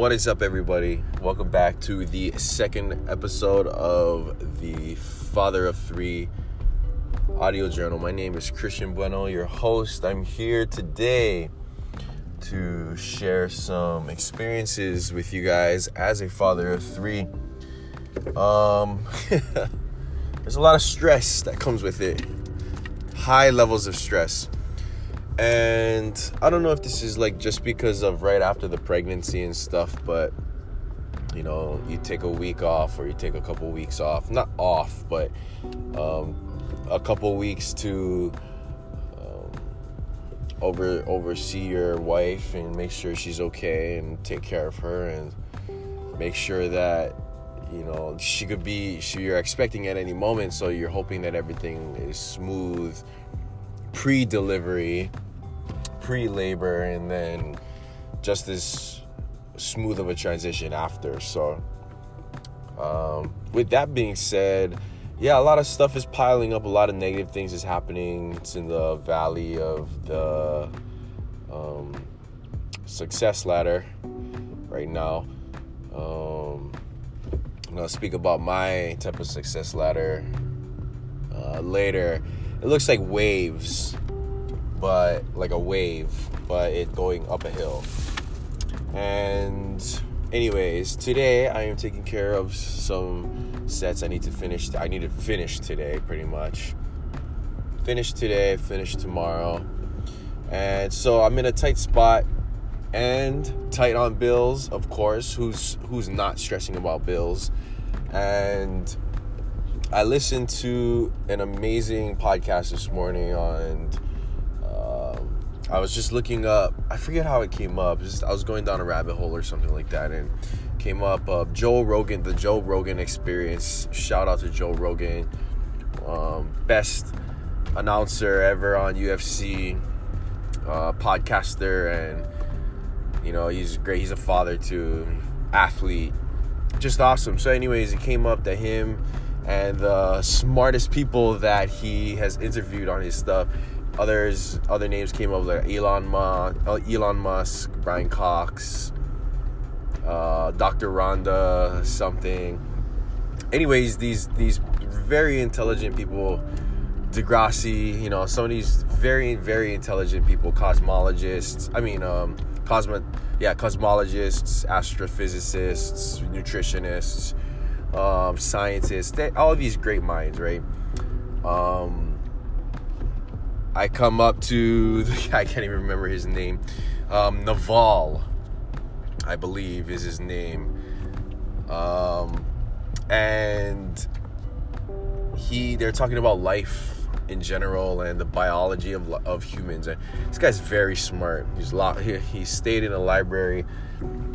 What is up, everybody? Welcome back to the second episode of the Father of Three audio journal. My name is Christian Bueno, your host. I'm here today to share some experiences with you guys as a father of three. There's a lot of stress that comes with it. High levels of stress. And I don't know if this is like just because of right after the pregnancy and stuff, but you know, you take a week off or you take a couple weeks off, not off, but a couple weeks to oversee your wife and make sure she's okay and take care of her and make sure that, you know, you're expecting at any moment. So you're hoping that everything is smooth pre-delivery, pre-labor, and then just as smooth of a transition after. So with that being said, yeah, a lot of stuff is piling up. A lot of negative things is happening. It's in the valley of the success ladder right now. I'm going to speak about my type of success ladder later. It looks like waves, but like a wave, but it going up a hill. And anyways, today I am taking care of some sets I need to finish today, pretty much. Finish today, finish tomorrow. And so I'm in a tight spot and tight on bills, of course. Who's not stressing about bills? And I listened to an amazing podcast this morning on, I was just looking up, I forget how it came up, I was going down a rabbit hole or something like that, and came up Joe Rogan, the Joe Rogan Experience. Shout out to Joe Rogan, best announcer ever on UFC, podcaster, and you know, he's great, he's a father too, athlete, just awesome. So anyways, it came up that him and the smartest people that he has interviewed on his stuff, other names came up, like Elon Musk, Brian Cox, Dr. Rhonda, something. Anyways, these very intelligent people, Degrassi, you know, some of these very, very intelligent people, cosmologists, astrophysicists, nutritionists, scientists, all of these great minds, right? I come up to the guy, I can't even remember his name. Naval, I believe, is his name. And they're talking about life in general and the biology of humans. And this guy's very smart. He stayed in a library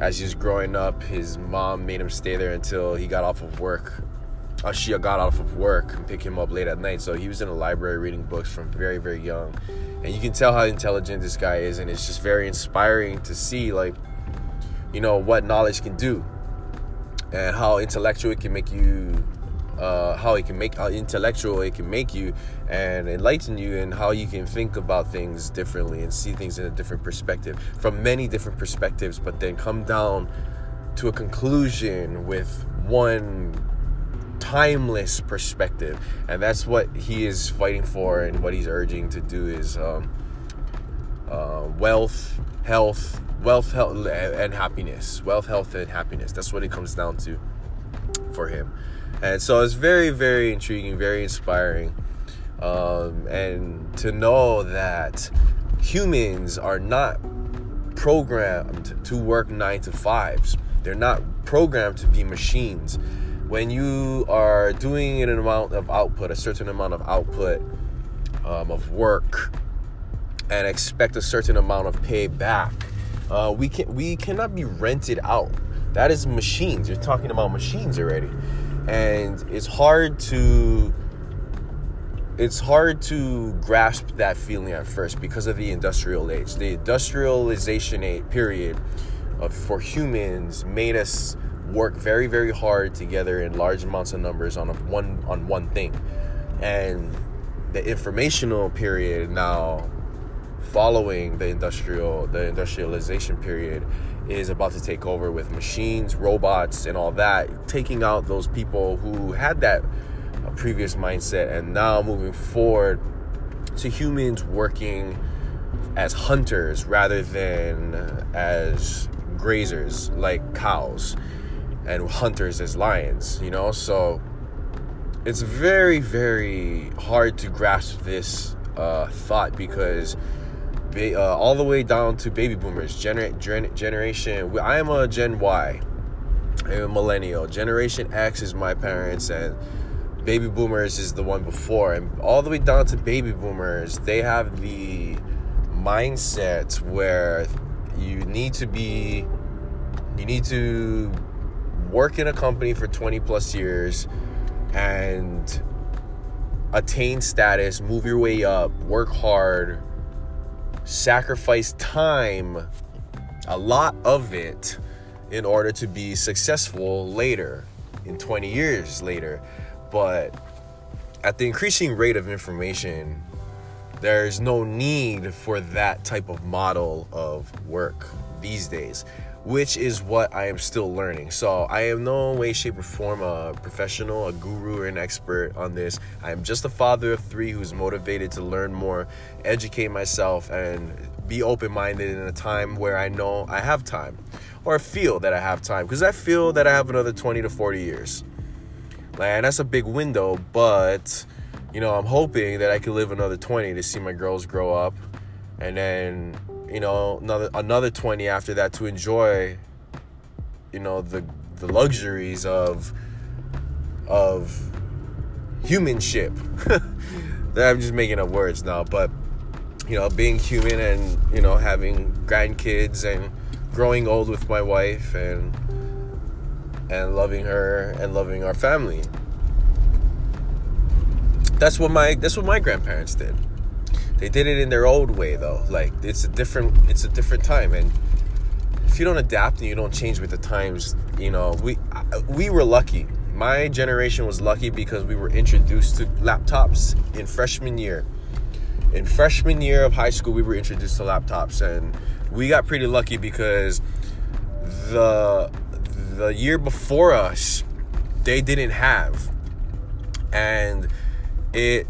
as he was growing up. His mom made him stay there until he got off of work. She got off of work and picked him up late at night. So he was in a library reading books from very, very young. And you can tell how intelligent this guy is. And it's just very inspiring to see, like, you know, what knowledge can do and how intellectual it can make you. How intellectual it can make you and enlighten you, and how you can think about things differently and see things in a different perspective, from many different perspectives, but then come down to a conclusion with one timeless perspective. And that's what he is fighting for, and what he's urging to do is wealth, health, and happiness. That's what it comes down to for him. And so it's very, very intriguing, very inspiring. And to know that humans are not programmed to work 9 to 5s. They're not programmed to be machines. When you are doing an amount of output, of work, and expect a certain amount of pay back, we cannot be rented out. That is machines. You're talking about machines already. And it's hard to grasp that feeling at first because of the industrial age. The industrialization period for humans made us work very, very hard together in large amounts of numbers on one thing. And the informational period now following the industrialization period is about to take over with machines, robots, and all that, taking out those people who had that previous mindset, and now moving forward to humans working as hunters rather than as grazers like cows, and hunters as lions, you know? So it's very, very hard to grasp this thought, because all the way down to baby boomers, generation, I am a Gen Y, I'm a millennial. Generation X is my parents, and baby boomers is the one before. And all the way down to baby boomers, they have the mindset where you need to work in a company for 20 plus years and attain status, move your way up, work hard, sacrifice time, a lot of it, in order to be successful later, in 20 years later. But at the increasing rate of information, there's no need for that type of model of work these days, which is what I am still learning. So I am no way, shape, or form a professional, a guru, or an expert on this. I am just a father of three who's motivated to learn more, educate myself, and be open-minded in a time where I know I have time, or feel that I have time, because I feel that I have another 20 to 40 years. And that's a big window, but, you know, I'm hoping that I can live another 20 to see my girls grow up, and then, you know, another 20 after that to enjoy, you know, the luxuries of humanship. I'm just making up words now, but, you know, being human, and, you know, having grandkids, and growing old with my wife, and loving her, and loving our family. That's what my grandparents did. They did it in their old way, though. Like, it's a different time, and if you don't adapt and you don't change with the times, you know, we were lucky. My generation was lucky because we were introduced to laptops in freshman year. In freshman year of high school, we were introduced to laptops, and we got pretty lucky because the year before us, they didn't have, and they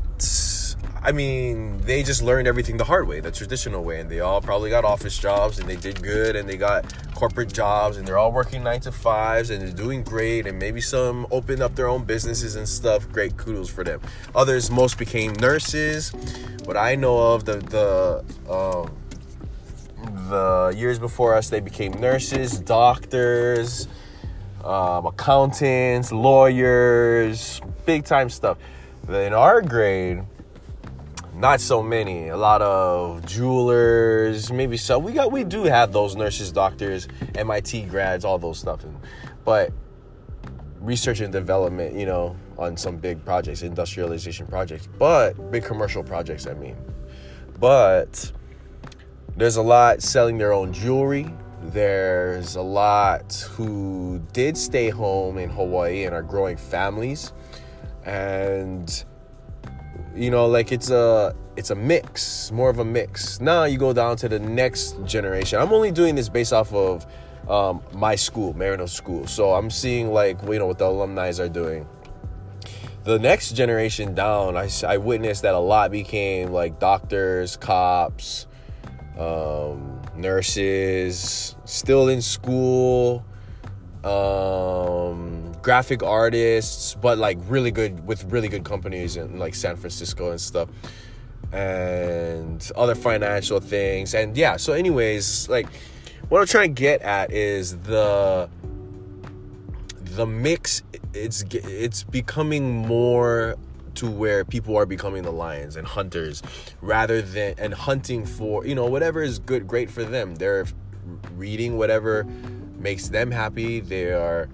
just learned everything the hard way, the traditional way, and they all probably got office jobs, and they did good, and they got corporate jobs, and they're all working 9-to-5s, and they're doing great, and maybe some opened up their own businesses and stuff. Great, kudos for them. Others, most became nurses. What I know of, the years before us, they became nurses, doctors, accountants, lawyers, big-time stuff. But in our grade, not so many. A lot of jewelers, maybe so. We do have those nurses, doctors, MIT grads, all those stuff. But research and development, you know, on some big projects, industrialization projects, but big commercial projects, I mean. But there's a lot selling their own jewelry. There's a lot who did stay home in Hawaii and are growing families. And, you know, like, it's a mix, more of a mix. Now you go down to the next generation. I'm only doing this based off of my school, Marino School. So I'm seeing, like, you know, what the alumni are doing. The next generation down, I witnessed that a lot became, like, doctors, cops, nurses, still in school, graphic artists, but, like, really good, with really good companies in, like, San Francisco and stuff, and other financial things. And yeah, so anyways, like, what I'm trying to get at is the mix. It's becoming more to where people are becoming the lions and hunters, rather than, and hunting for, you know, whatever is good, great for them. They're reading whatever makes them happy. They are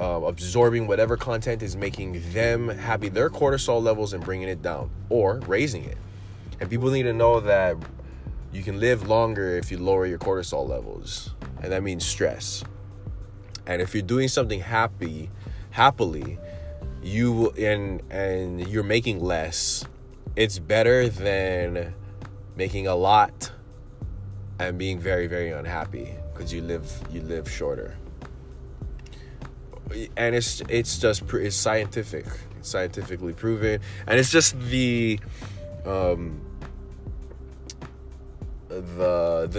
absorbing whatever content is making them happy, their cortisol levels, and bringing it down or raising it. And people need to know that you can live longer if you lower your cortisol levels, and that means stress. And if you're doing something happily, you and you're making less, it's better than making a lot and being very, very unhappy. because you live shorter. And it's scientific. It's scientifically proven, and it's just the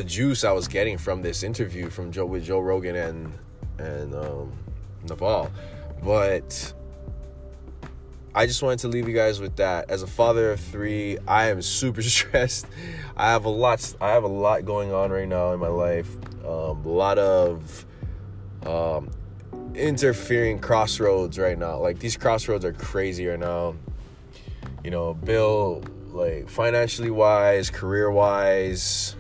juice I was getting from this interview with Joe Rogan and Naval. But I just wanted to leave you guys with that. As a father of three, I am super stressed. I have a lot going on right now in my life. A lot of interfering crossroads right now. Like, these crossroads are crazy right now. You know, Bill, like, financially wise, career wise,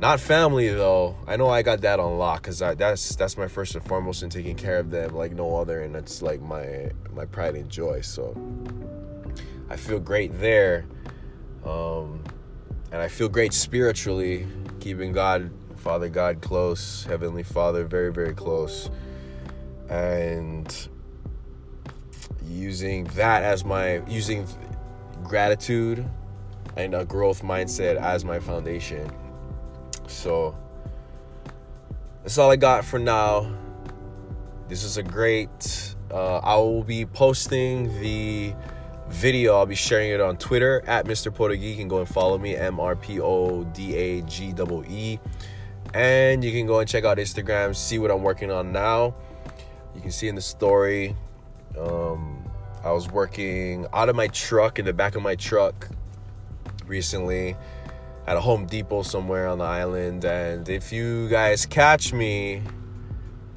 not family though. I know I got that on lock, because that's my first and foremost in taking care of them like no other, and that's like my pride and joy. So I feel great there, and I feel great spiritually, keeping Father God close, Heavenly Father very, very close, and using that as using gratitude and a growth mindset as my foundation. So that's all I got for now. This is a great, I will be posting the video. I'll be sharing it on Twitter at Mr. Potagee. You can go and follow me, MrPodagee. And you can go and check out Instagram, see what I'm working on now. You can see in the story, I was working out of my truck, in the back of my truck recently at a Home Depot somewhere on the island. And if you guys catch me,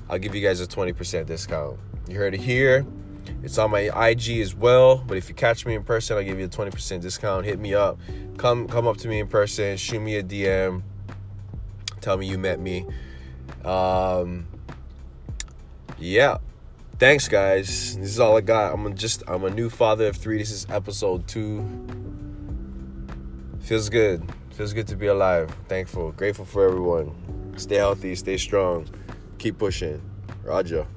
I'll give you guys a 20% discount. You heard it here. It's on my IG as well. But if you catch me in person, I'll give you a 20% discount. Hit me up. Come up to me in person. Shoot me a DM. Tell me you met me. Yeah. Thanks, guys. This is all I got. I'm a new father of three. This is episode 2. Feels good. Feels good to be alive. Thankful. Grateful for everyone. Stay healthy. Stay strong. Keep pushing. Roger.